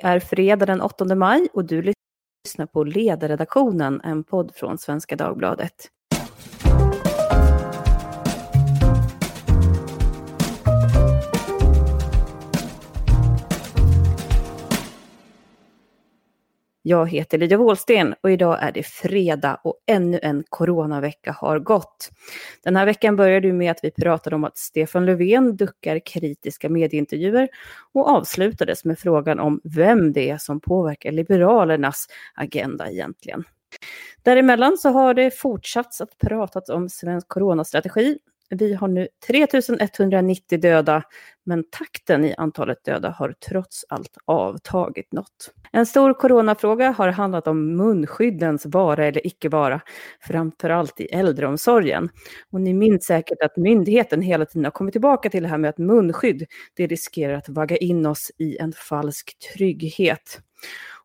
Det är fredag den 8 maj och du lyssnar på Ledarredaktionen, en podd från Svenska Dagbladet. Jag heter Lydia Wålsten och idag är det fredag och ännu en coronavecka har gått. Den här veckan började med att vi pratade om att Stefan Löfven duckar kritiska medieintervjuer och avslutades med frågan om vem det är som påverkar Liberalernas agenda egentligen. Däremellan så har det fortsatt att pratas om svensk coronastrategi. Vi har nu 3190 döda, men takten i antalet döda har trots allt avtagit något. En stor coronafråga har handlat om munskyddens vara eller icke vara, framförallt i äldreomsorgen. Och ni minns säkert att myndigheten hela tiden har kommit tillbaka till det här med att munskydd, det riskerar att vagga in oss i en falsk trygghet.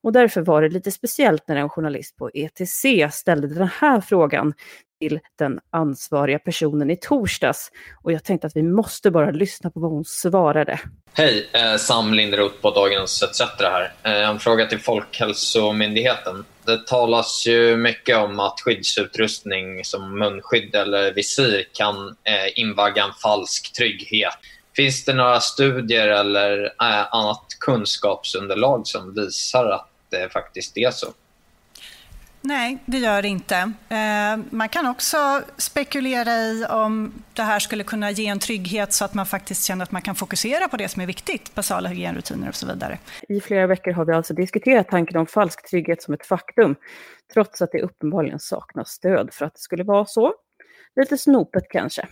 Och därför var det lite speciellt när en journalist på ETC ställde den här frågan till den ansvariga personen i torsdags. Och jag tänkte att vi måste bara lyssna på vad hon svarade. Hej, Sam Lindrot på Dagens ETC här. En fråga till Folkhälsomyndigheten. Det talas ju mycket om att skyddsutrustning som munskydd eller visir kan invagga en falsk trygghet. Finns det några studier eller annat kunskapsunderlag som visar att det faktiskt är så? Nej, det gör det inte. Man kan också spekulera i om det här skulle kunna ge en trygghet så att man faktiskt känner att man kan fokusera på det som är viktigt, basala hygienrutiner och så vidare. I flera veckor har vi alltså diskuterat tanken om falsk trygghet som ett faktum, trots att det uppenbarligen saknas stöd för att det skulle vara så. Lite snopet kanske.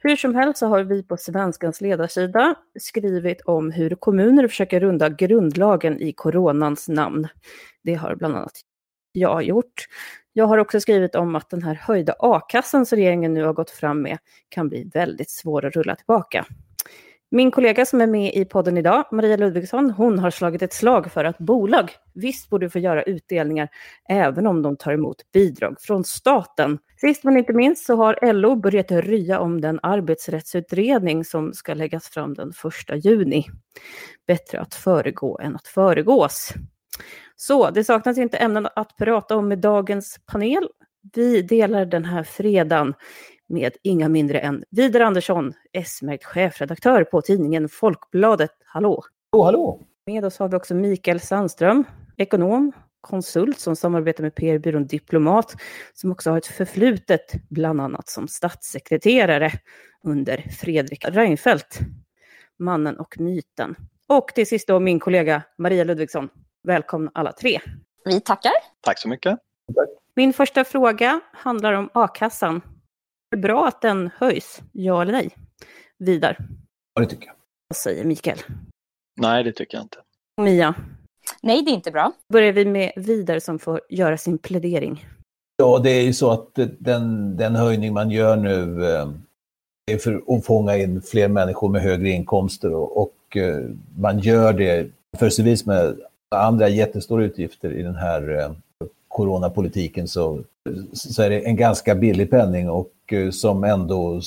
Hur som helst så har vi på Svenskans ledarsida skrivit om hur kommuner försöker runda grundlagen i coronans namn. Det har bland annat jag har gjort. Jag har också skrivit om att den här höjda a-kassan som regeringen nu har gått fram med kan bli väldigt svår att rulla tillbaka. Min kollega som är med i podden idag, Maria Ludvigsson, hon har slagit ett slag för att bolag visst borde få göra utdelningar även om de tar emot bidrag från staten. Sist men inte minst så har LO börjat rya om den arbetsrättsutredning som ska läggas fram den 1 juni. Bättre att föregå än att föregås. Så det saknas inte ämnen att prata om med dagens panel. Vi delar den här fredagen med inga mindre än Widar Andersson, S-märkt chefredaktör på tidningen Folkbladet. Hallå! Oh, hallå! Med oss har vi också Mikael Sandström, ekonom, konsult som samarbetar med PR-byrån Diplomat, som också har ett förflutet bland annat som statssekreterare under Fredrik Reinfeldt, mannen och myten. Och till sist då min kollega Maria Ludvigsson. Välkomna alla tre. Vi tackar. Tack så mycket. Min första fråga handlar om a-kassan. Är det bra att den höjs? Ja eller nej? Vidar. Ja, det tycker jag. Vad säger Mikael? Nej, det tycker jag inte. Mia. Nej, det är inte bra. Börjar vi med Vidar som får göra sin plädering. Ja, det är ju så att den höjning man gör nu är för att fånga in fler människor med högre inkomster. Och man gör det förstås med andra jättestora utgifter i den här coronapolitiken, så är det en ganska billig penning och som ändå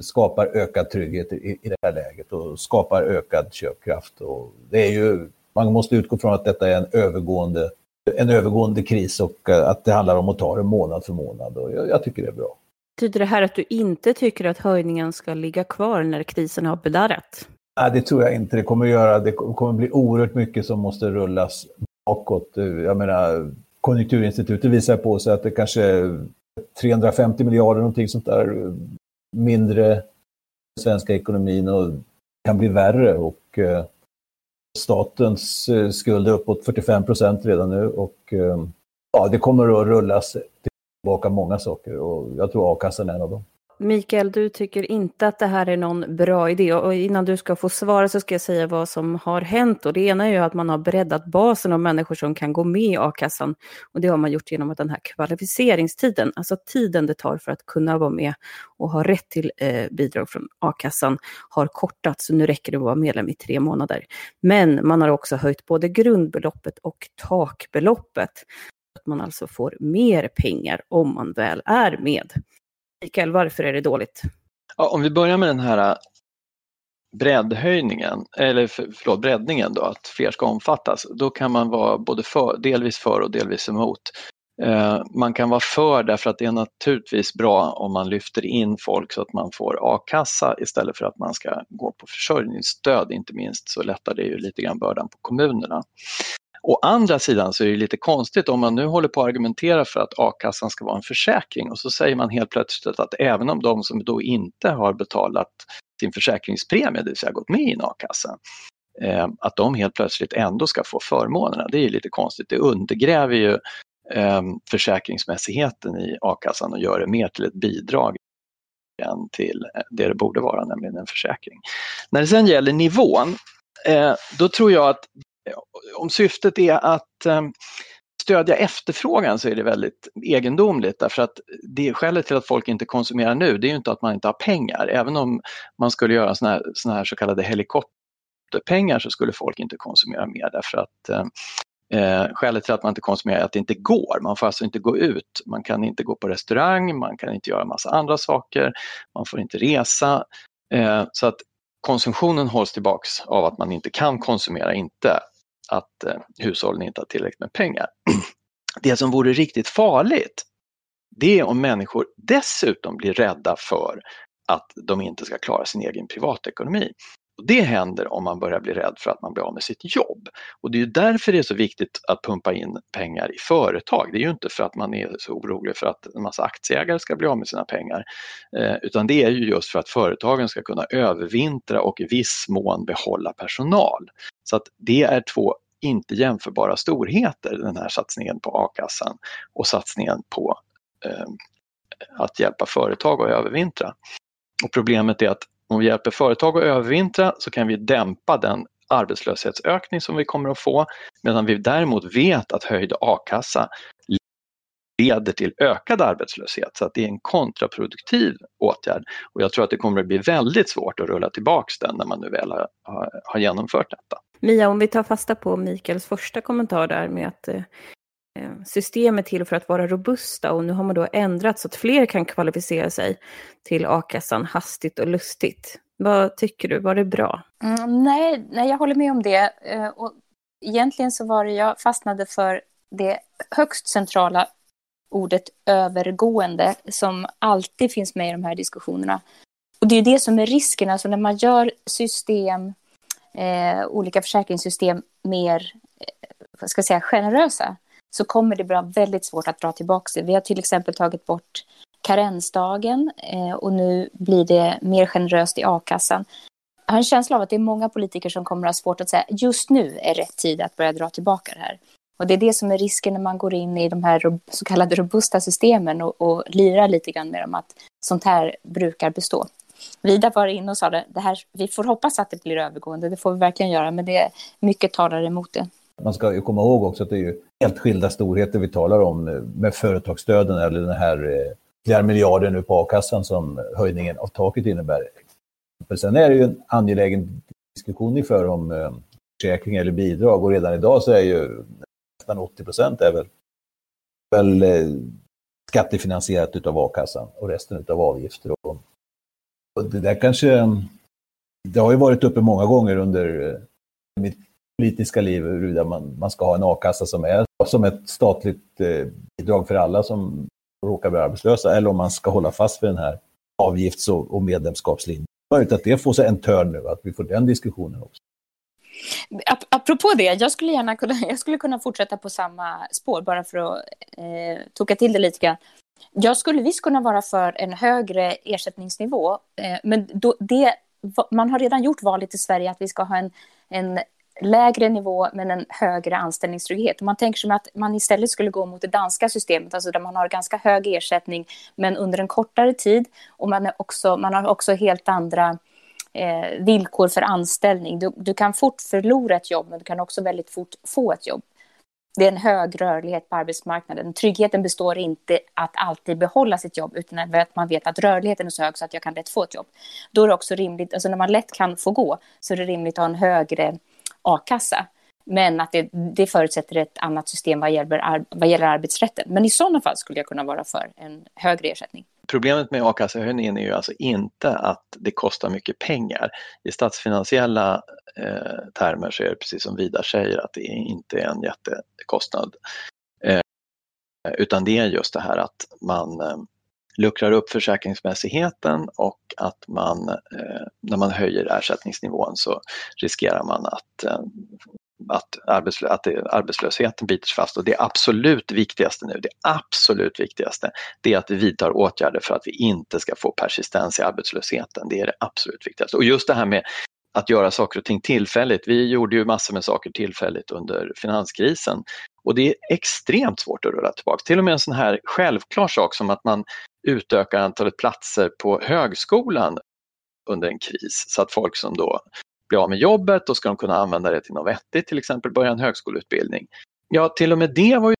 skapar ökad trygghet i det här läget och skapar ökad köpkraft. Och det är ju, man måste utgå från att detta är en övergående kris och att det handlar om att ta det månad för månad, och jag tycker det är bra. Betyder det här att du inte tycker att höjningen ska ligga kvar när krisen har bedarrat? Nej, det tror jag inte det kommer att göra. Det kommer bli oerhört mycket som måste rullas bakåt. Jag menar, Konjunkturinstitutet visar på sig att det kanske 350 miljarder någonting sånt där mindre svenska ekonomin, och kan bli värre. Och statens skuld är uppåt 45% redan nu. Och ja, det kommer att rullas tillbaka många saker, och jag tror a-kassan är en av dem. Mikael, du tycker inte att det här är någon bra idé, och innan du ska få svara så ska jag säga vad som har hänt. Och det ena är ju att man har breddat basen av människor som kan gå med i a-kassan, och det har man gjort genom att den här kvalificeringstiden, alltså tiden det tar för att kunna vara med och ha rätt till bidrag från a-kassan, har kortats. Så nu räcker det att vara medlem i 3 månader. Men man har också höjt både grundbeloppet och takbeloppet, att man alltså får mer pengar om man väl är med. Mikael, varför är det dåligt? Ja, om vi börjar med den här breddningen då, att fler ska omfattas, då kan man vara både delvis för och delvis emot. Man kan vara för därför att det är naturligtvis bra om man lyfter in folk så att man får a-kassa istället för att man ska gå på försörjningsstöd, inte minst så lättar det ju lite grann bördan på kommunerna. Å andra sidan så är det lite konstigt om man nu håller på att argumentera för att a-kassan ska vara en försäkring och så säger man helt plötsligt att även om de som då inte har betalat sin försäkringspremie, det vill säga gått med i en a-kassa, att de helt plötsligt ändå ska få förmånerna. Det är ju lite konstigt, det undergräver ju försäkringsmässigheten i a-kassan och gör det mer till ett bidrag än till det det borde vara, nämligen en försäkring. När det sen gäller nivån, då tror jag att om syftet är att stödja efterfrågan så är det väldigt egendomligt, därför att det är skälet till att folk inte konsumerar nu, det är ju inte att man inte har pengar. Även om man skulle göra såna här så kallade helikopterpengar så skulle folk inte konsumera mer, därför att skälet till att man inte konsumerar är att det inte går. Man får alltså inte gå ut, man kan inte gå på restaurang, man kan inte göra massa andra saker, man får inte resa, så att konsumtionen hålls tillbaks av att man inte kan konsumera, inte att hushållen inte har tillräckligt med pengar. Det som vore riktigt farligt, det är om människor dessutom blir rädda för att de inte ska klara sin egen privatekonomi. Och det händer om man börjar bli rädd för att man blir av med sitt jobb. Och det är ju därför det är så viktigt att pumpa in pengar i företag. Det är ju inte för att man är så orolig för att en massa aktieägare ska bli av med sina pengar. Utan det är ju just för att företagen ska kunna övervintra och i viss mån behålla personal. Så att det är två inte jämförbara storheter, den här satsningen på a-kassan och satsningen på att hjälpa företag att övervintra. Och problemet är att om vi hjälper företag att övervintra så kan vi dämpa den arbetslöshetsökning som vi kommer att få, medan vi däremot vet att höjd a-kassa leder till ökad arbetslöshet. Så att det är en kontraproduktiv åtgärd och jag tror att det kommer att bli väldigt svårt att rulla tillbaka den när man nu väl har genomfört detta. Mia, om vi tar fasta på Mikaels första kommentar där med att system är till för att vara robusta och nu har man då ändrat så att fler kan kvalificera sig till a-kassan hastigt och lustigt. Vad tycker du? Var det bra? Nej, jag håller med om det. Och egentligen så var det jag fastnade för det högst centrala ordet övergående som alltid finns med i de här diskussionerna. Och det är det som är risken. Alltså när man gör system, olika försäkringssystem mer generösa, så kommer det bli väldigt svårt att dra tillbaka det. Vi har till exempel tagit bort karensdagen och nu blir det mer generöst i a-kassan. Jag har en känsla av att det är många politiker som kommer att ha svårt att säga just nu är rätt tid att börja dra tillbaka det här. Och det är det som är risken när man går in i de här så kallade robusta systemen och lirar lite grann med dem att sånt här brukar bestå. Vidar var inne och sa det här, vi får hoppas att det blir övergående, det får vi verkligen göra, men det är mycket talar emot det. Man ska ju komma ihåg också att det är ju helt skilda storheter vi talar om med företagsstöden eller den här flera miljarder nu på a-kassan som höjningen av taket innebär. För sen är det ju en angelägen diskussion ni för om försäkring eller bidrag och redan idag så är ju nästan 80% är väl skattefinansierat utav a-kassan och resten utav avgifter. Och det där kanske, det har ju varit uppe många gånger under mitt politiska liv, huruvida man ska ha en a-kassa som är som ett statligt bidrag för alla som råkar bli arbetslösa eller om man ska hålla fast vid den här avgifts- och medlemskapslinjen. Att det får sig en törn nu, att vi får den diskussionen också. Apropå det, jag skulle kunna fortsätta på samma spår bara för att toka till det lite grann. Jag skulle visst kunna vara för en högre ersättningsnivå, men man har redan gjort valet i Sverige att vi ska ha en lägre nivå men en högre anställningstrygghet. Man tänker sig att man istället skulle gå mot det danska systemet, alltså där man har ganska hög ersättning men under en kortare tid och man har också helt andra villkor för anställning. Du kan fort förlora ett jobb men du kan också väldigt fort få ett jobb. Det är en hög rörlighet på arbetsmarknaden. Tryggheten består inte att alltid behålla sitt jobb utan att man vet att rörligheten är så hög så att jag kan lätt få ett jobb. Då är det också rimligt, alltså när man lätt kan få gå så är det rimligt att ha en högre a-kassa. Men att det förutsätter ett annat system vad gäller arbetsrätten. Men i sådana fall skulle jag kunna vara för en högre ersättning. Problemet med a-kassehöjningen är ju alltså inte att det kostar mycket pengar. I statsfinansiella termer så är det precis som Widar säger att det inte är en jättekostnad. Utan det är just det här att man luckrar upp försäkringsmässigheten och att man när man höjer ersättningsnivån så riskerar man att arbetslösheten biter fast. Och det absolut viktigaste nu, det absolut viktigaste, det är att vi vidtar åtgärder för att vi inte ska få persistens i arbetslösheten. Det är det absolut viktigaste. Och just det här med att göra saker och ting tillfälligt. Vi gjorde ju massor med saker tillfälligt under finanskrisen. Och det är extremt svårt att rulla tillbaka. Till och med en sån här självklar sak som att man utökar antalet platser på högskolan under en kris. Så att folk som då blir av med jobbet, och ska de kunna använda det till något vettigt, till exempel börja en högskoleutbildning. Ja, till och med det var ju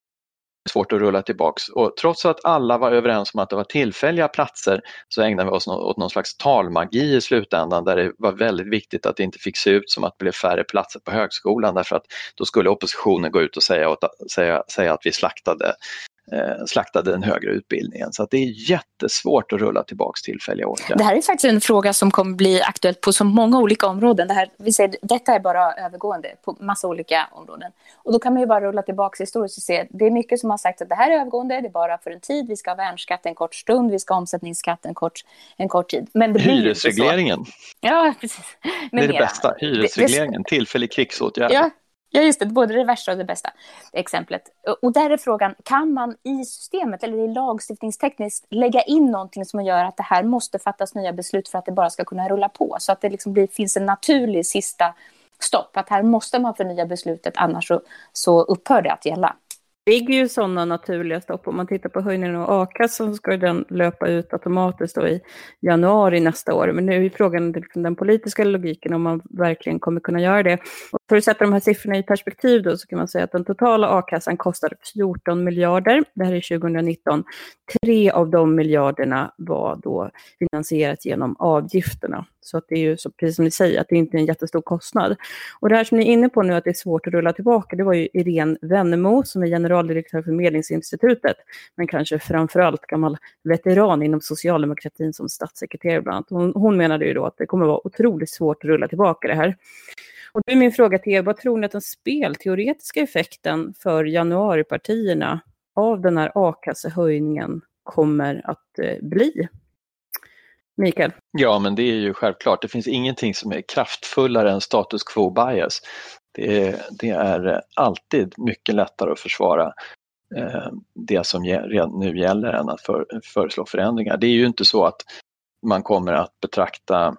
svårt att rulla tillbaks. Och trots att alla var överens om att det var tillfälliga platser så ägnade vi oss åt någon slags talmagi i slutändan där det var väldigt viktigt att det inte fick se ut som att det blev färre platser på högskolan, därför att då skulle oppositionen gå ut och säga att vi slaktade den högre utbildningen. Så att det är jättesvårt att rulla tillbaka tillfälliga åtgärder. Det här är faktiskt en fråga som kommer bli aktuellt på så många olika områden. Detta är bara övergående på massa olika områden. Och då kan man ju bara rulla tillbaka historiskt och se att det är mycket som har sagt att det här är övergående, det är bara för en tid, vi ska ha värnskatt en kort stund, vi ska ha omsättningsskatt en kort tid. Men det blir hyresregleringen. Ja, precis. Men det är det bästa, hyresregleringen, tillfällig krigsåtgärd. Ja. Ja just det, både det värsta och det bästa exemplet. Och där är frågan, kan man i systemet eller i lagstiftningstekniskt lägga in någonting som gör att det här måste fattas nya beslut för att det bara ska kunna rulla på? Så att det liksom finns en naturlig sista stopp, att här måste man förnya beslutet, annars så upphör det att gälla. Det ligger ju sådana naturliga stopp. Om man tittar på höjningen av a-kassan så ska den löpa ut automatiskt i januari nästa år. Men nu är frågan liksom den politiska logiken om man verkligen kommer kunna göra det. Och för att sätta de här siffrorna i perspektiv då, så kan man säga att den totala a-kassan kostade 14 miljarder. Det här är 2019. 3 av de miljarderna var då finansierat genom avgifterna. Så att det är ju så, precis som ni säger, att det inte är en jättestor kostnad. Och det här som ni är inne på nu att det är svårt att rulla tillbaka, det var ju Irene Venemo som är generaldirektör för Medlingsinstitutet, men kanske framförallt gammal veteran inom socialdemokratin som statssekreterare bland annat. Hon menade ju då att det kommer vara otroligt svårt att rulla tillbaka det här. Och då är min fråga till er, vad tror ni att den spelteoretiska effekten för januaripartierna av den här a-kassehöjningen kommer att bli? Mikael? Ja, men det är ju självklart. Det finns ingenting som är kraftfullare än status quo bias. Det är alltid mycket lättare att försvara det som redan nu gäller än att föreslå förändringar. Det är ju inte så att man kommer att betrakta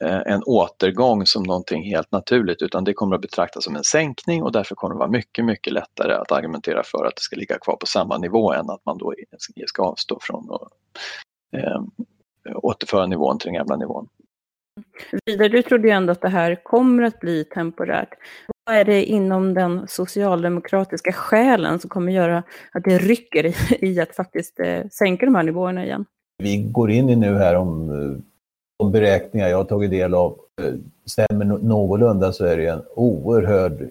en återgång som någonting helt naturligt, utan det kommer att betraktas som en sänkning, och därför kommer det vara mycket, mycket lättare att argumentera för att det ska ligga kvar på samma nivå än att man då ska avstå från att återföra nivån till den gamla nivån. Vidar, du trodde ju ändå att det här kommer att bli temporärt. Vad är det inom den socialdemokratiska själen som kommer göra att det rycker i att faktiskt sänka de här nivåerna igen? Vi går in i nu här om de beräkningar jag har tagit del av stämmer någorlunda, så är det en oerhörd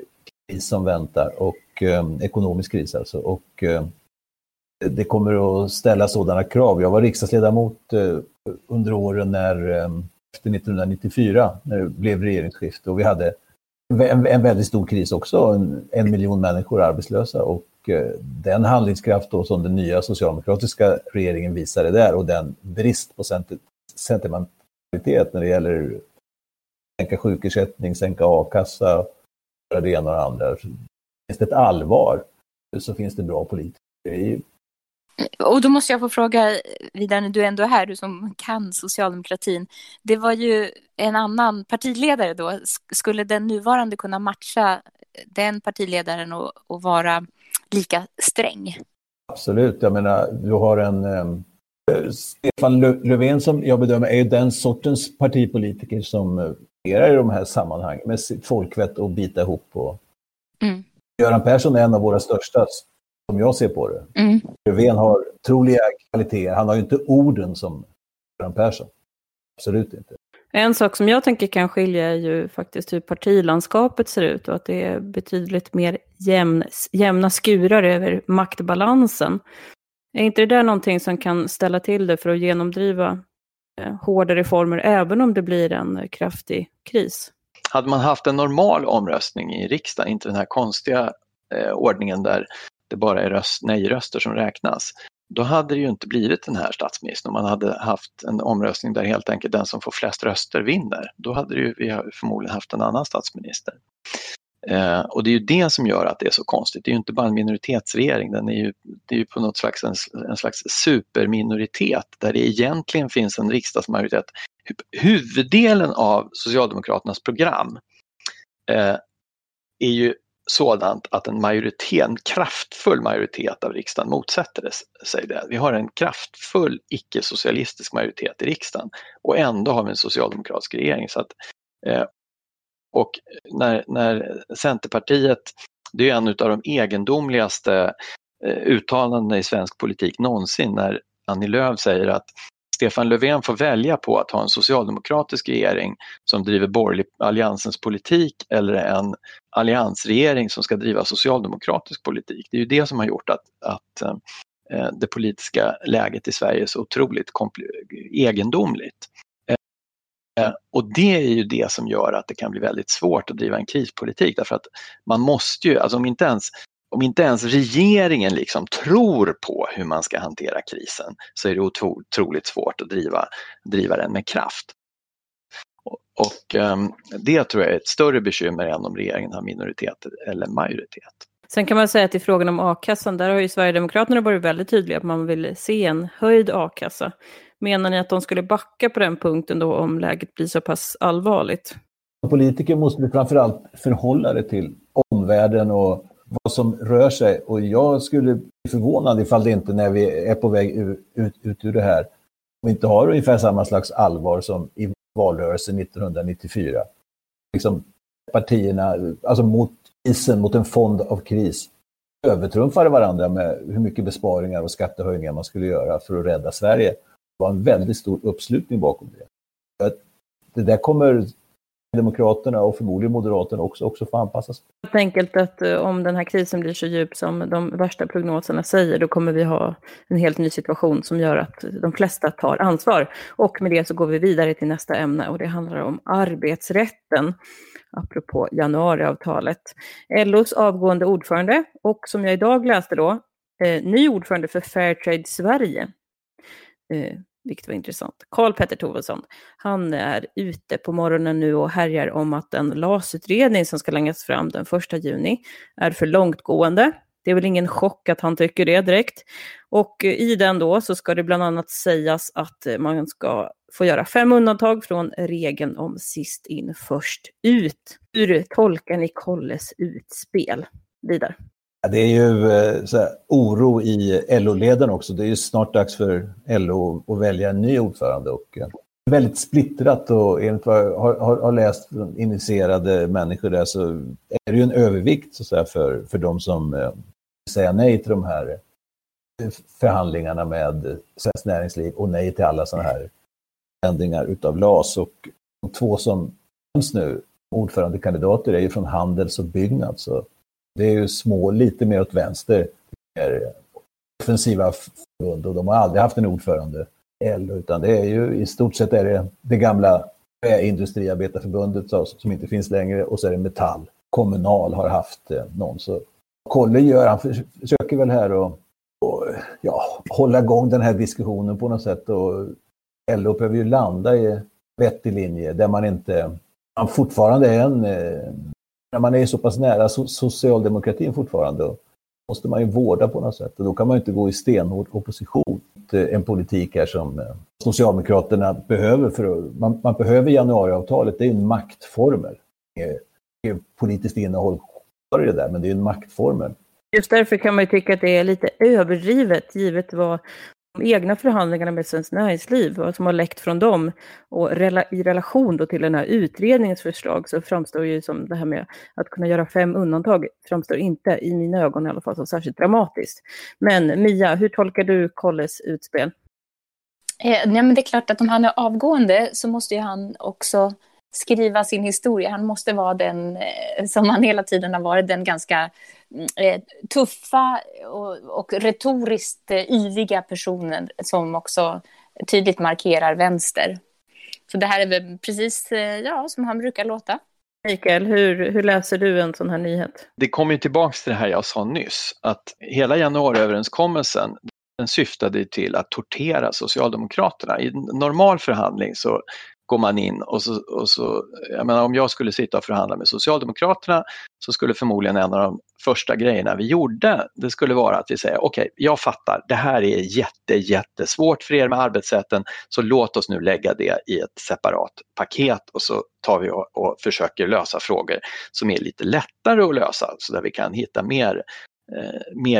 kris som väntar, och ekonomisk kris alltså, och det kommer att ställa sådana krav. Jag var riksdagsledamot under åren efter 1994 när det blev regeringsskifte, och vi hade en väldigt stor kris också, en miljon människor arbetslösa, och den handlingskraft då som den nya socialdemokratiska regeringen visade där, och den brist på sentimentalitet när det gäller sänka sjukersättning, sänka a-kassa, det ena och det andra. Finns det ett allvar så finns det bra politiker. Och då måste jag få fråga, Widar, när du ändå är här, du som kan socialdemokratin. Det var ju en annan partiledare då. Skulle den nuvarande kunna matcha den partiledaren och vara lika sträng? Absolut, jag menar, du har en... Stefan Löfven som jag bedömer är den sortens partipolitiker som fungerar i de här sammanhangen med folkvett och bita ihop. Göran Persson är en av våra största, som jag ser på det. Löfven har troliga kvaliteter. Han har ju inte orden som Göran Persson. Absolut inte. En sak som jag tänker kan skilja är ju faktiskt hur partilandskapet ser ut, och att det är betydligt mer jämna skurar över maktbalansen. Är inte det där någonting som kan ställa till det för att genomdriva hårda reformer även om det blir en kraftig kris? Hade man haft en normal omröstning i riksdagen, inte den här konstiga ordningen där det bara är nej-röster som räknas, då hade det ju inte blivit den här statsministern. Om man hade haft en omröstning där helt enkelt den som får flest röster vinner, då hade det ju, vi har förmodligen haft en annan statsminister. Och det är ju det som gör att det är så konstigt. Det är ju inte bara en minoritetsregering, det är ju på något slags en slags superminoritet där det egentligen finns en riksdagsmajoritet. Huvuddelen av Socialdemokraternas program är ju sådant att en kraftfull majoritet av riksdagen motsätter sig det. Vi har en kraftfull icke-socialistisk majoritet i riksdagen och ändå har vi en socialdemokratisk regering. Så att, och när Centerpartiet, det är en av de egendomligaste uttalandena i svensk politik någonsin, när Annie Lööf säger att Stefan Löfven får välja på att ha en socialdemokratisk regering som driver borgerlig alliansens politik eller en alliansregering som ska driva socialdemokratisk politik. Det är ju det som har gjort att det politiska läget i Sverige är så otroligt egendomligt. Och det är ju det som gör att det kan bli väldigt svårt att driva en krispolitik, därför att man måste ju, alltså om inte ens regeringen liksom tror på hur man ska hantera krisen, så är det otroligt svårt att driva den med kraft. Och det tror jag är ett större bekymmer än om regeringen har minoritet eller majoritet. Sen kan man säga att i frågan om a-kassan, där har ju Sverigedemokraterna varit väldigt tydliga att man vill se en höjd a-kassa. Menar ni att de skulle backa på den punkten då om läget blir så pass allvarligt? Politiker måste framförallt förhålla det till omvärlden och vad som rör sig, och jag skulle bli förvånad ifall det inte, när vi är på väg ut ur det här, om vi inte har ungefär samma slags allvar som i valrörelsen 1994. Liksom partierna, alltså mot krisen, mot en fond av kris, övertrumfade varandra med hur mycket besparingar och skattehöjningar man skulle göra för att rädda Sverige. Det var en väldigt stor uppslutning bakom det. Det där kommer Demokraterna och förmodligen Moderaterna också får anpassas. Helt enkelt att om den här krisen blir så djup som de värsta prognoserna säger, då kommer vi ha en helt ny situation som gör att de flesta tar ansvar. Och med det så går vi vidare till nästa ämne, och det handlar om arbetsrätten, apropå januariavtalet. LOs avgående ordförande, och som jag idag läste då, ny ordförande för Fairtrade Sverige. Vilket var intressant. Carl Petter Tovesson, han är ute på morgonen nu och härjar om att en LAS-utredning som ska läggas fram den 1 juni är för långtgående. Det är väl ingen chock att han tycker det direkt. Och i den då så ska det bland annat sägas att man ska få göra 5 undantag från regeln om sist in först ut. Hur tolkar ni Colles utspel? Vidare. Det är ju så här, oro i LO-leden också. Det är ju snart dags för LO att välja en ny ordförande. Och väldigt splittrat, och enligt vad jag har läst från initierade människor där, så är det ju en övervikt så här, för de som säger nej till de här förhandlingarna med Svenskt Näringsliv och nej till alla sådana här ändringar utav LAS. Och de 2 som finns nu, ordförandekandidater, är ju från Handels och Byggnad, så det är ju små, lite mer åt vänster, offensiva förbund, och de har aldrig haft en ordförande LO, utan det är ju i stort sett är det gamla industriarbetarförbundet som inte finns längre, och så är det Metall. Kommunal har haft någon, så Colle gör, han försöker väl här och ja, hålla igång den här diskussionen på något sätt, och LO behöver ju landa i vettig linje där man fortfarande är en när man är så pass nära socialdemokratin fortfarande, måste man ju vårda på något sätt. Och då kan man ju inte gå i stenhård opposition till en politik här som Socialdemokraterna behöver. Man behöver januariavtalet, det är ju en maktformel. Det är politiskt innehåll i det där, men det är ju en maktformel. Just därför kan man ju tycka att det är lite överdrivet, givet vad de egna förhandlingarna med Svenskt Näringsliv och som har läckt från dem, och i relation då till den här utredningens förslag, så framstår ju som det här med att kunna göra 5 undantag framstår inte i mina ögon i alla fall som särskilt dramatiskt. Men Mia, hur tolkar du Colles utspel? Nej, men det är klart att om han är avgående så måste ju han också skriva sin historia. Han måste vara den som han hela tiden har varit, den ganska tuffa och retoriskt yviga personen som också tydligt markerar vänster. Så det här är väl precis som han brukar låta. Mikael, hur läser du en sån här nyhet? Det kommer ju tillbaka till det här jag sa nyss, att hela januariöverenskommelsen, den syftade till att tortera Socialdemokraterna. I normal förhandling så går man in och så jag menar, om jag skulle sitta och förhandla med Socialdemokraterna så skulle förmodligen en av de första grejerna vi gjorde, det skulle vara att vi säger okej, jag fattar, det här är jättesvårt för er med arbetssätten, så låt oss nu lägga det i ett separat paket och så tar vi och försöker lösa frågor som är lite lättare att lösa så där vi kan hitta mer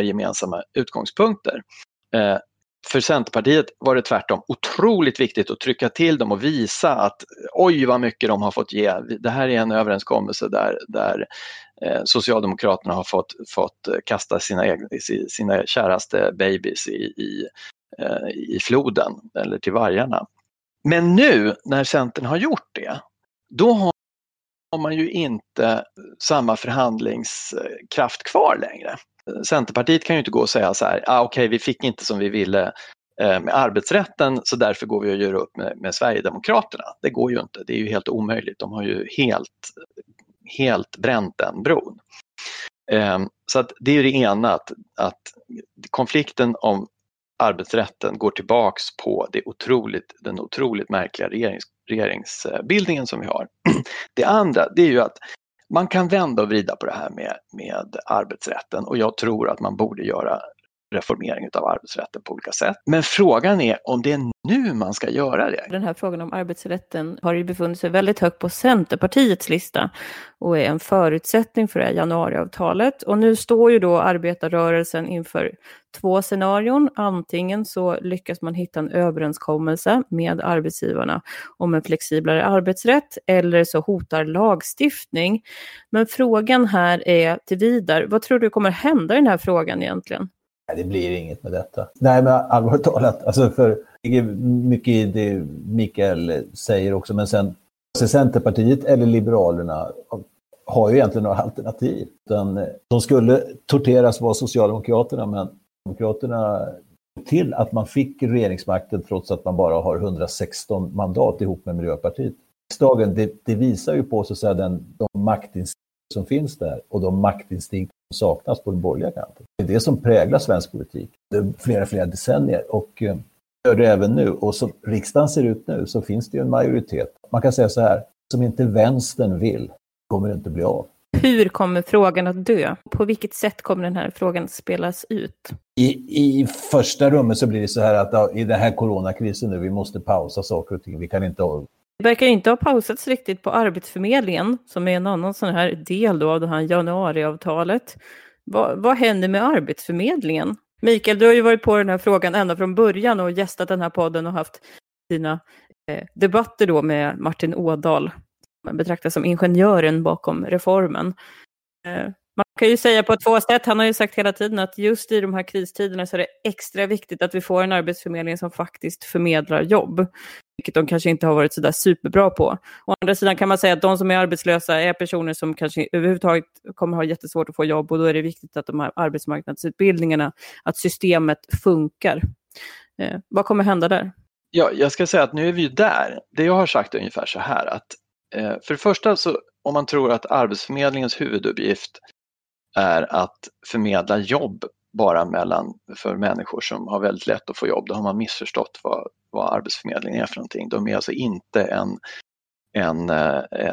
gemensamma utgångspunkter. För Centerpartiet var det tvärtom otroligt viktigt att trycka till dem och visa att oj vad mycket de har fått ge. Det här är en överenskommelse där Socialdemokraterna har fått kasta sina käraste babies i floden eller till vargarna. Men nu när Centern har gjort det, då har man ju inte samma förhandlingskraft kvar längre. Centerpartiet kan ju inte gå och säga så här, okej, vi fick inte som vi ville med arbetsrätten så därför går vi och gör upp med Sverigedemokraterna. Det går ju inte, det är ju helt omöjligt. De har ju helt bränt den bron. Så att det är ju det ena, att konflikten om arbetsrätten går tillbaks på den otroligt märkliga regeringsbildningen som vi har. Det andra, det är ju att man kan vända och vrida på det här med arbetsrätten, och jag tror att man borde göra reformering av arbetsrätten på olika sätt. Men frågan är om det är nu man ska göra det. Den här frågan om arbetsrätten har ju befunnit sig väldigt högt på Centerpartiets lista och är en förutsättning för det här januariavtalet. Och nu står ju då arbetarrörelsen inför två scenarion. Antingen så lyckas man hitta en överenskommelse med arbetsgivarna om en flexiblare arbetsrätt, eller så hotar lagstiftning. Men frågan här är till Widar, vad tror du kommer hända i den här frågan egentligen? Det blir inget med detta. Nej, men allvarligt talat, alltså för mycket i det Mikael säger också, men sen Centerpartiet eller Liberalerna har ju egentligen några alternativ. De skulle torteras vara Socialdemokraterna, men Demokraterna till att man fick regeringsmakten trots att man bara har 116 mandat ihop med Miljöpartiet. Riksdagen, det visar ju på så att säga, de maktinstinkt som finns där och de maktinstinkt saknas på den borgerliga kanten. Det är det som präglar svensk politik. Det är flera decennier och gör det även nu. Och som riksdagen ser ut nu så finns det ju en majoritet. Man kan säga så här, som inte vänstern vill kommer det inte bli av. Hur kommer frågan att dö? På vilket sätt kommer den här frågan att spelas ut? I första rummet så blir det så här att i den här coronakrisen nu, vi måste pausa saker och ting. Vi kan inte ha... Det verkar inte ha pausats riktigt på Arbetsförmedlingen, som är en annan sån här del då av det här januariavtalet. Vad händer med Arbetsförmedlingen? Mikael, du har ju varit på den här frågan ända från början och gästat den här podden och haft dina debatter då med Martin Ådal, som betraktas som ingenjören bakom reformen. Man kan ju säga på två sätt, han har ju sagt hela tiden att just i de här kristiderna så är det extra viktigt att vi får en arbetsförmedling som faktiskt förmedlar jobb, vilket de kanske inte har varit så där superbra på. Å andra sidan kan man säga att de som är arbetslösa är personer som kanske överhuvudtaget kommer ha jättesvårt att få jobb, och då är det viktigt att de här arbetsmarknadsutbildningarna, att systemet funkar. Vad kommer hända där? Ja, jag ska säga att nu är vi ju där. Det jag har sagt är ungefär så här, att för det första så om man tror att Arbetsförmedlingens huvuduppgift är att förmedla jobb bara för människor som har väldigt lätt att få jobb, då har man missförstått vad Arbetsförmedling är för någonting. De är alltså inte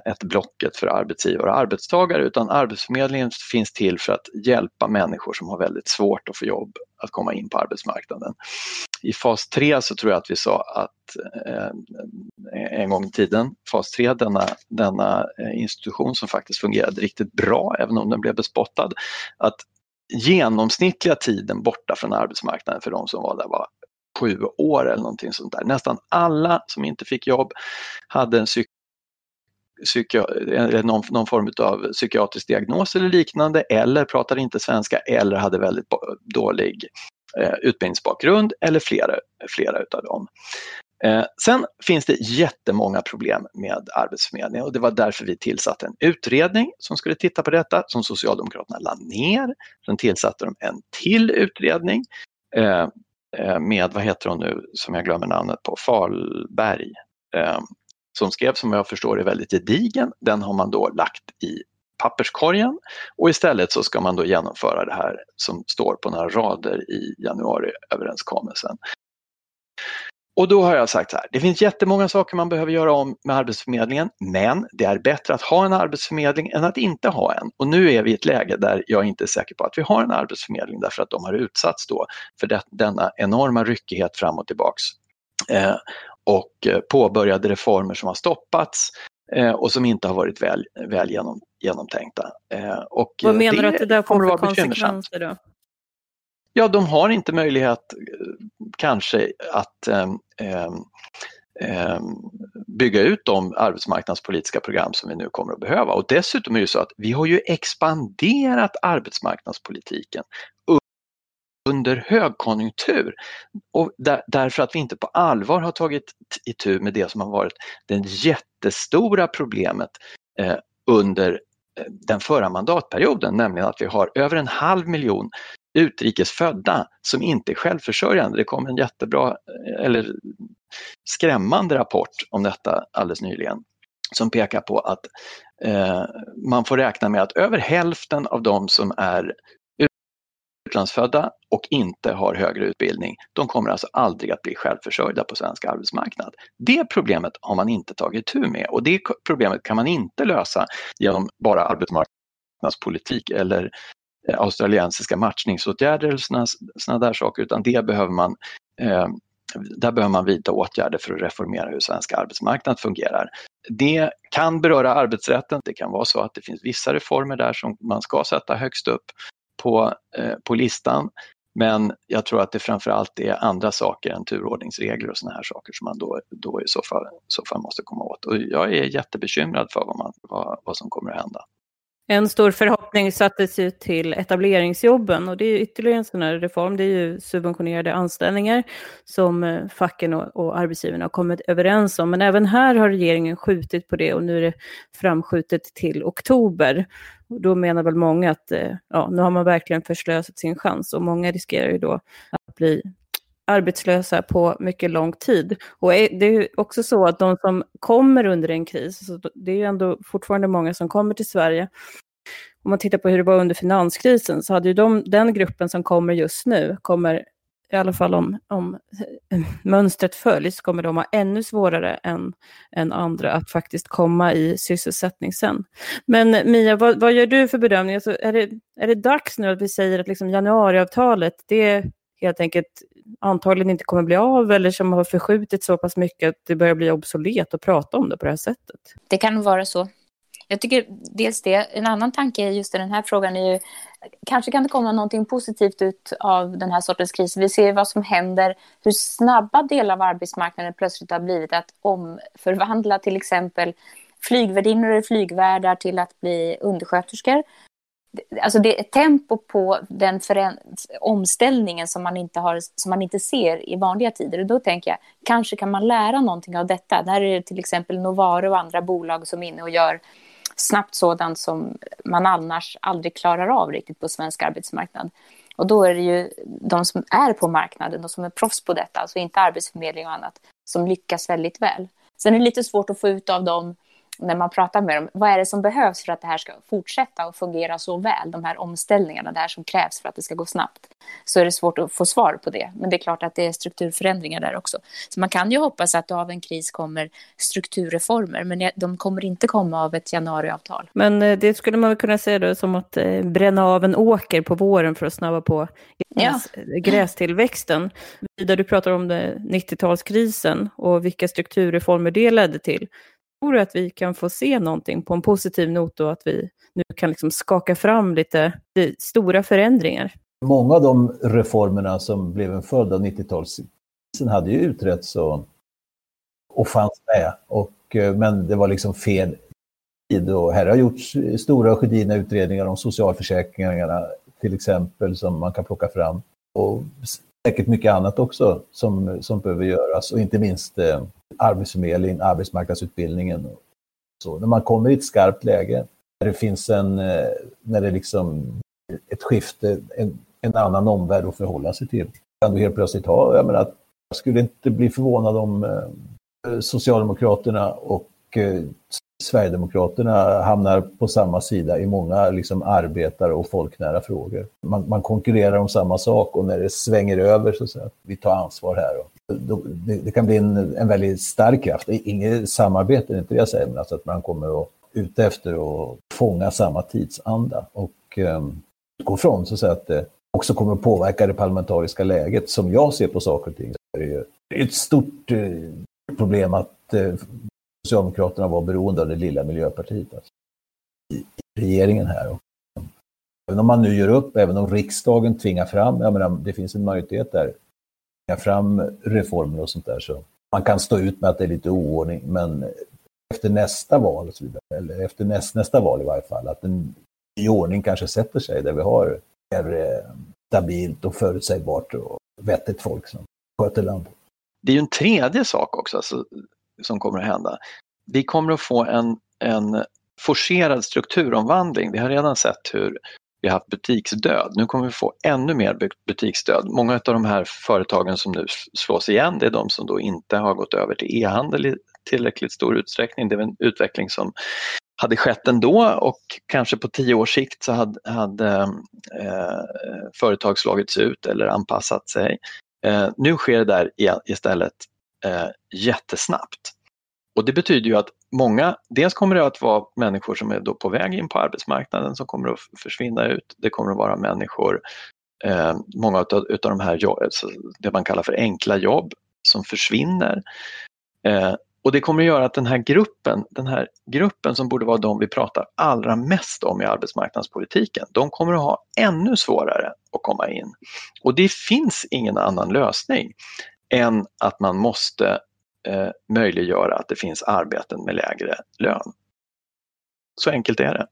ett blocket för arbetsgivare och arbetstagare, utan Arbetsförmedlingen finns till för att hjälpa människor som har väldigt svårt att få jobb att komma in på arbetsmarknaden. I fas 3 så tror jag att vi sa att en gång i tiden, fas 3, denna institution som faktiskt fungerade riktigt bra även om den blev bespottad, att genomsnittliga tiden borta från arbetsmarknaden för de som var där var 7 år eller någonting sånt där. Nästan alla som inte fick jobb hade en någon form av psykiatrisk diagnos eller liknande, eller pratade inte svenska, eller hade väldigt dålig utbildningsbakgrund, eller flera utav dem. Sen finns det jättemånga problem med Arbetsförmedlingen, och det var därför vi tillsatte en utredning som skulle titta på detta, som Socialdemokraterna la ner. Sen tillsatte de en till utredning med, vad heter hon nu som jag glömmer namnet på, Falberg, som skrev, som jag förstår det, väldigt gedigen. Den har man då lagt i papperskorgen, och istället så ska man då genomföra det här som står på några rader i januariöverenskommelsen. Och då har jag sagt så här, det finns jättemånga saker man behöver göra om med Arbetsförmedlingen, men det är bättre att ha en arbetsförmedling än att inte ha en. Och nu är vi i ett läge där jag inte är säker på att vi har en arbetsförmedling, därför att de har utsatts då för denna enorma ryckighet fram och tillbaks. Och påbörjade reformer som har stoppats och som inte har varit väl genomtänkta. Och vad menar du att det där kommer att vara konsekvenser då? Ja, de har inte möjlighet kanske att bygga ut de arbetsmarknadspolitiska program som vi nu kommer att behöva. Och dessutom är det så att vi har ju expanderat arbetsmarknadspolitiken under högkonjunktur, och därför att vi inte på allvar har tagit itu med det som har varit det jättestora problemet under den förra mandatperioden, nämligen att vi har över 500,000 utrikesfödda som inte är självförsörjande. Det kom en jättebra eller skrämmande rapport om detta alldeles nyligen, som pekar på att man får räkna med att över hälften av de som är utlandsfödda och inte har högre utbildning, de kommer alltså aldrig att bli självförsörjda på svensk arbetsmarknad. Det problemet har man inte tagit tur med, och det problemet kan man inte lösa genom bara arbetsmarknadspolitik eller australiensiska matchningsåtgärder eller såna där saker, utan det behöver man, där behöver man vidta åtgärder för att reformera hur svenska arbetsmarknad fungerar. Det kan beröra arbetsrätten, det kan vara så att det finns vissa reformer där som man ska sätta högst upp på listan, men jag tror att det framförallt är andra saker än turordningsregler och såna här saker som man då i så fall måste komma åt. Och jag är jättebekymrad för vad som kommer att hända. En stor förhoppning sattes ju till etableringsjobben, och det är ju ytterligare en sån här reform. Det är ju subventionerade anställningar som facken och arbetsgivarna har kommit överens om. Men även här har regeringen skjutit på det, och nu är det framskjutet till oktober. Och då menar väl många att ja, nu har man verkligen förslösat sin chans, och många riskerar ju då att bli arbetslösa på mycket lång tid. Och det är ju också så att de som kommer under en kris, så det är ju ändå fortfarande många som kommer till Sverige. Om man tittar på hur det var under finanskrisen, så hade ju den gruppen som kommer just nu, kommer i alla fall om mönstret följs, kommer de ha ännu svårare än andra att faktiskt komma i sysselsättning sen. Men Mia, vad gör du för bedömning? Alltså, är det dags nu att vi säger att liksom januariavtalet, det helt enkelt antagligen inte kommer bli av, eller som har förskjutit så pass mycket att det börjar bli obsolet att prata om det på det här sättet? Det kan vara så. Jag tycker dels det. En annan tanke just i den här frågan är ju, kanske kan det komma någonting positivt ut av den här sortens kris. Vi ser vad som händer, hur snabba delar av arbetsmarknaden plötsligt har blivit att omförvandla till exempel flygvärdinnor och flygvärdar till att bli undersköterskor. Alltså det är ett tempo på den omställningen som man inte ser i vanliga tider. Och då tänker jag, kanske kan man lära någonting av detta. Där är det till exempel Novare och andra bolag som är inne och gör snabbt sådant som man annars aldrig klarar av riktigt på svensk arbetsmarknad. Och då är det ju de som är på marknaden och som är proffs på detta, alltså inte arbetsförmedling och annat, som lyckas väldigt väl. Sen är det lite svårt att få ut av dem när man pratar med dem, vad är det som behövs för att det här ska fortsätta och fungera så väl, de här omställningarna, det här som krävs för att det ska gå snabbt, så är det svårt att få svar på det. Men det är klart att det är strukturförändringar där också. Så man kan ju hoppas att av en kris kommer strukturreformer, men de kommer inte komma av ett januariavtal. Men det skulle man väl kunna säga då, som att bränna av en åker på våren för att snabba på grästillväxten. Vidar, du pratar om 90-talskrisen och vilka strukturreformer det ledde till. Tror du att vi kan få se någonting på en positiv not och att vi nu kan liksom skaka fram lite stora förändringar? Många av de reformerna som blev en följd av 90-talskrisen hade ju utretts och fanns med. Men det var liksom fel tid. Och här har gjorts stora och gedigna utredningar om socialförsäkringarna till exempel som man kan plocka fram. Och säkert mycket annat också som behöver göras, och inte minst arbetsförmedling, arbetsmarknadsutbildningen. Så när man kommer i ett skarpt läge, när det finns när det liksom ett skifte, en annan omvärld att förhålla sig till, kan du helt plötsligt ha, jag menar, jag skulle inte bli förvånad om Socialdemokraterna och Sverigedemokraterna hamnar på samma sida i många liksom arbetare och folknära frågor. Man konkurrerar om samma sak, och när det svänger över så säger vi tar ansvar här. Det kan bli en väldigt stark kraft. Inget samarbete, inte det jag säger, men alltså att man kommer att ut efter att fånga samma tidsanda och gå ifrån så att det också kommer att påverka det parlamentariska läget. Som jag ser på saker och ting så är det ju ett stort problem att Socialdemokraterna var beroende av det lilla Miljöpartiet alltså, i regeringen här. Och, även om man nu gör upp, även om riksdagen tvingar fram, jag menar, det finns en majoritet där, tvingar fram reformer och sånt där, så man kan stå ut med att det är lite oordning, men efter nästa val och så vidare, eller efter nästa val i varje fall, att en ny ordning kanske sätter sig där vi har är stabilt och förutsägbart och vettigt folk som sköter landet. Det är ju en tredje sak också alltså, som kommer att hända. Vi kommer att få en forcerad strukturomvandling. Vi har redan sett hur vi har haft butiksdöd. Nu kommer vi få ännu mer butiksdöd. Många av de här företagen som nu slås igen, det är de som då inte har gått över till e-handel i tillräckligt stor utsträckning. Det är en utveckling som hade skett ändå, och kanske på 10 års sikt så hade företag slagits ut eller anpassat sig. Nu sker det där istället jättesnabbt. Och det betyder ju att många, dels kommer det att vara människor som är då på väg in på arbetsmarknaden som kommer att försvinna ut. Det kommer att vara människor, många av de här jobb, det man kallar för enkla jobb som försvinner. Och det kommer att göra att den här gruppen som borde vara de vi pratar allra mest om i arbetsmarknadspolitiken, de kommer att ha ännu svårare att komma in. Och det finns ingen annan lösning än att man måste möjliggöra att det finns arbeten med lägre lön. Så enkelt är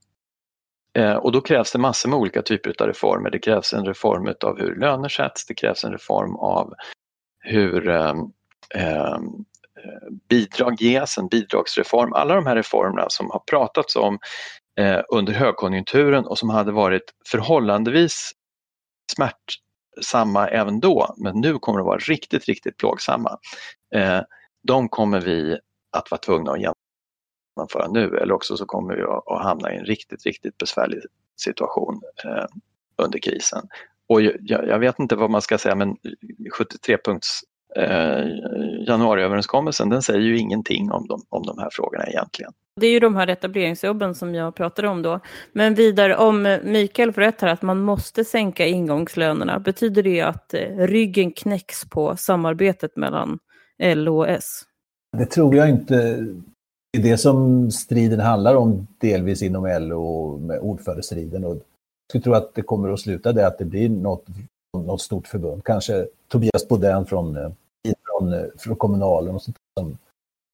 det. Och då krävs det massor med olika typer av reformer. Det krävs en reform av hur löner sätts, det krävs en reform av hur bidrag ges, en bidragsreform. Alla de här reformerna som har pratats om under högkonjunkturen och som hade varit förhållandevis smärtsamma även då, men nu kommer det vara riktigt, riktigt plågsamma. De kommer vi att vara tvungna att genomföra nu, eller också så kommer vi att hamna i en riktigt, riktigt besvärlig situation under krisen. Och jag vet inte vad man ska säga, men 73-punkts januariöverenskommelsen, den säger ju ingenting om de här frågorna egentligen. Det är ju de här etableringsjobben som jag pratade om då. Men vidare, om Mikael får rätt här att man måste sänka ingångslönerna, betyder det att ryggen knäcks på samarbetet mellan LO och S? Det tror jag inte. Det är det som striden handlar om delvis inom LO med ordförestriden, och jag skulle tro att det kommer att sluta det att det blir något stort förbund. Kanske Tobias Boden från kommunalen och sånt där, som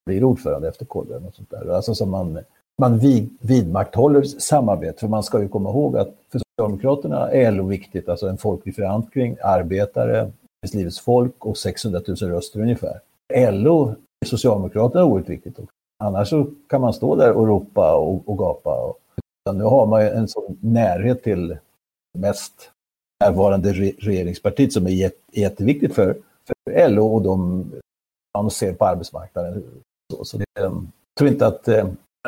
blir ordförande efter kollen och sånt där. Alltså som man vidmakthåller samarbete, för man ska ju komma ihåg att för Socialdemokraterna är LO viktigt, alltså en folklig förankring, arbetare, livets folk och 600 000 röster ungefär. LO är Socialdemokraterna oerhört viktigt också. Annars så kan man stå där och ropa och gapa. Nu har man en sån närhet till mest närvarande regeringspartiet som är jätteviktigt för LO och de man ser på arbetsmarknaden. Så det, jag tror inte att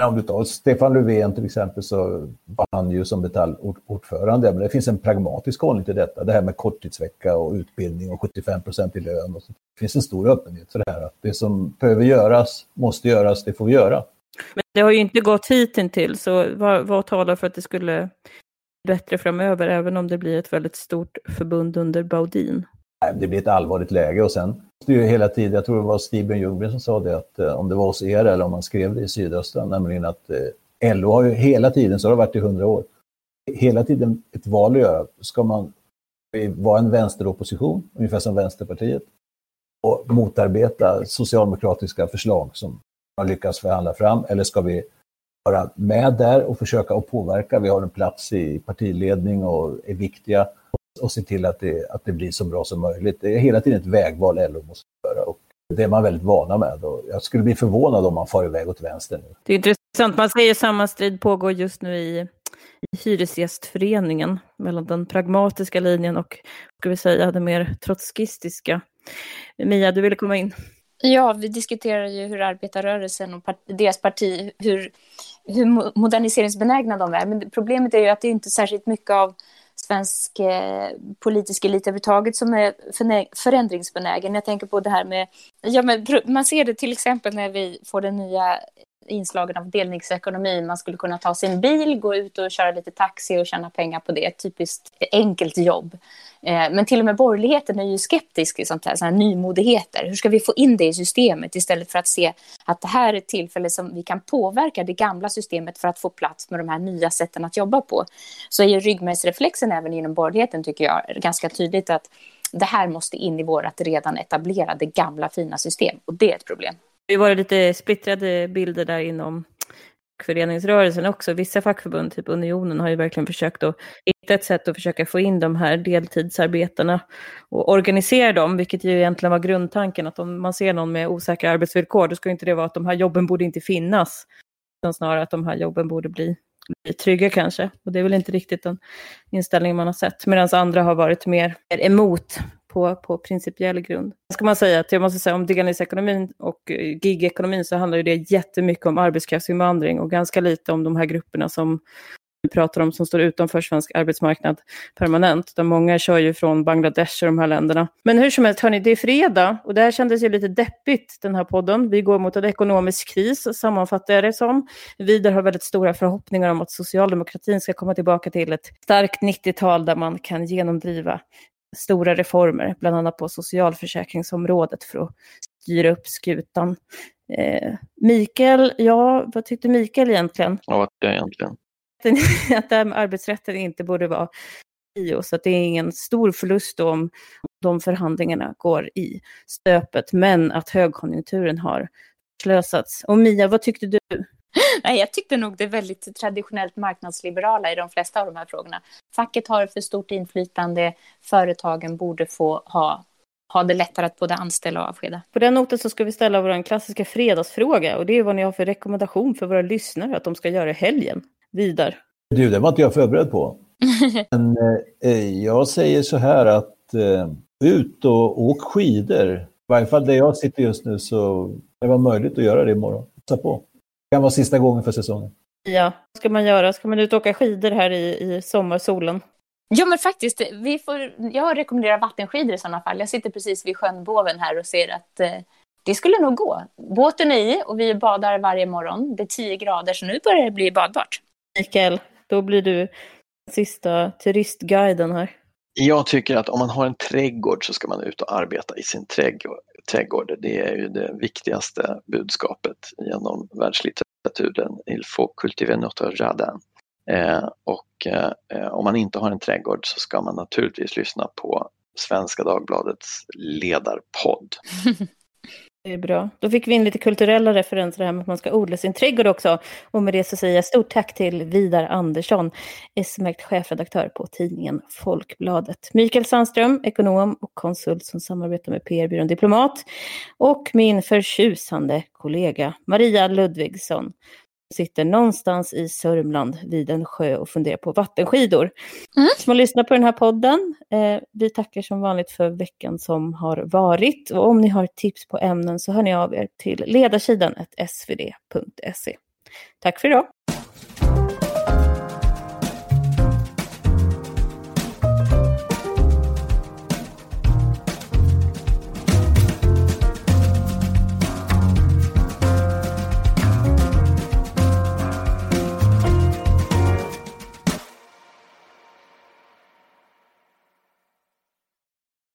om du tar Stefan Löfven till exempel, så var han ju som metallordförande, men det finns en pragmatisk hållning till detta. Det här med korttidsvecka och utbildning och 75% i lön. Och så. Det finns en stor öppenhet för det här. Att det som behöver göras, måste göras, det får vi göra. Men det har ju inte gått hitintills, så vad talar för att det skulle bättre framöver, även om det blir ett väldigt stort förbund under Baudin? Det blir ett allvarligt läge, och sen det är ju hela tiden, jag tror det var Stefan Ljungberg som sa det, att om det var hos er eller om man skrev det i Sydöstra, nämligen att LO har ju hela tiden, så har det varit i 100 år, hela tiden ett val att göra. Ska man vara en vänsteropposition, ungefär som Vänsterpartiet, och motarbeta socialdemokratiska förslag som man lyckas förhandla fram, eller ska vi vara med där och försöka att påverka? Vi har en plats i partiledning och är viktiga och se till att det blir så bra som möjligt. Det är hela tiden ett vägval LO måste göra och det är man väldigt vana med. Och jag skulle bli förvånad om man far iväg åt vänster nu. Det är intressant. Man säger samma strid pågår just nu i Hyresgästföreningen mellan den pragmatiska linjen och ska vi säga det mer trotskistiska. Mia, du ville komma in. Ja, vi diskuterar ju hur arbetarrörelsen och deras parti, hur moderniseringsbenägna de är. Men problemet är ju att det inte är särskilt mycket av svensk politisk elit överhuvudtaget som är förändringsbenägen. Jag tänker på det här med, ja, men man ser det till exempel när vi får den nya inslagen av delningsekonomi. Man skulle kunna ta sin bil, gå ut och köra lite taxi och tjäna pengar på det. Ett typiskt enkelt jobb. Men till och med borgerligheten är ju skeptisk i sånt här, såna här nymodigheter. Hur ska vi få in det i systemet istället för att se att det här är ett tillfälle som vi kan påverka det gamla systemet för att få plats med de här nya sätten att jobba på. Så är ju ryggmärgsreflexen även inom borgerligheten, tycker jag, ganska tydligt att det här måste in i vårt redan etablerade gamla fina system. Och det är ett problem. Det var lite splittrade bilder där inom fackföreningsrörelsen också. Vissa fackförbund, typ Unionen, har ju verkligen försökt att hitta ett sätt att försöka få in de här deltidsarbetarna och organisera dem, vilket ju egentligen var grundtanken, att om man ser någon med osäkra arbetsvillkor, då ska inte det vara att de här jobben borde inte finnas, utan snarare att de här jobben borde bli trygga kanske. Och det är väl inte riktigt den inställning man har sett, medan andra har varit mer emot på principiell grund. Ska man säga att jag måste säga om delningsekonomin och gigekonomin, så handlar ju det jättemycket om arbetskraftsinvandring och ganska lite om de här grupperna som vi pratar om som står utanför svensk arbetsmarknad permanent. De många kör ju från Bangladesh och de här länderna. Men hur som helst, hörni, det är fredag och det här kändes ju lite deppigt, den här podden. Vi går mot en ekonomisk kris, sammanfattar jag det som. Vidar har väldigt stora förhoppningar om att socialdemokratin ska komma tillbaka till ett starkt 90-tal där man kan genomdriva stora reformer, bland annat på socialförsäkringsområdet, för att styra upp skutan. Mikael, ja, vad tyckte Mikael egentligen? Ja, vad tyckte jag egentligen? Att det här med arbetsrätten inte borde vara i oss, att det är ingen stor förlust om de förhandlingarna går i stöpet, men att högkonjunkturen har slösats. Och Mia, vad tyckte du? Nej, jag tyckte nog det är väldigt traditionellt marknadsliberala i de flesta av de här frågorna. Facket har för stort inflytande, företagen borde få ha det lättare att både anställa och avskeda. På den noten så ska vi ställa vår klassiska fredagsfråga, och det är vad ni har för rekommendation för våra lyssnare att de ska göra i helgen. Vidar. Du, det var inte jag förberedd på. Men jag säger så här att ut och åk skidor. I varje fall där jag sitter just nu så det var möjligt att göra det imorgon. Ta på. Det kan vara sista gången för säsongen. Ja, vad ska man göra? Ska man ut och åka skidor här i sommarsolen? Ja, men faktiskt, jag rekommenderar vattenskidor i sådana fall. Jag sitter precis vid Sjönbåven här och ser att det skulle nog gå. Båten är i och vi badar varje morgon. Det är 10 grader så nu börjar det bli badbart. Mikael, då blir du sista turistguiden här. Jag tycker att om man har en trädgård så ska man ut och arbeta i sin trädgård. Det är ju det viktigaste budskapet genom världslitteraturen. Il faut cultiver notre jardin. Och om man inte har en trädgård så ska man naturligtvis lyssna på Svenska Dagbladets ledarpodd. Det är bra. Då fick vi in lite kulturella referenser här med att man ska odla sin trädgård också. Och med det så säger jag stort tack till Widar Andersson, S-märkt chefredaktör på tidningen Folkbladet. Mikael Sandström, ekonom och konsult som samarbetar med PR-byrån Diplomat. Och min förtjusande kollega Maria Ludvigsson sitter någonstans i Sörmland vid en sjö och funderar på vattenskidor. Som har lyssnat på den här podden. Vi tackar som vanligt för veckan som har varit. Och om ni har tips på ämnen så hör ni av er till ledarsidan @svd.se. Tack för idag!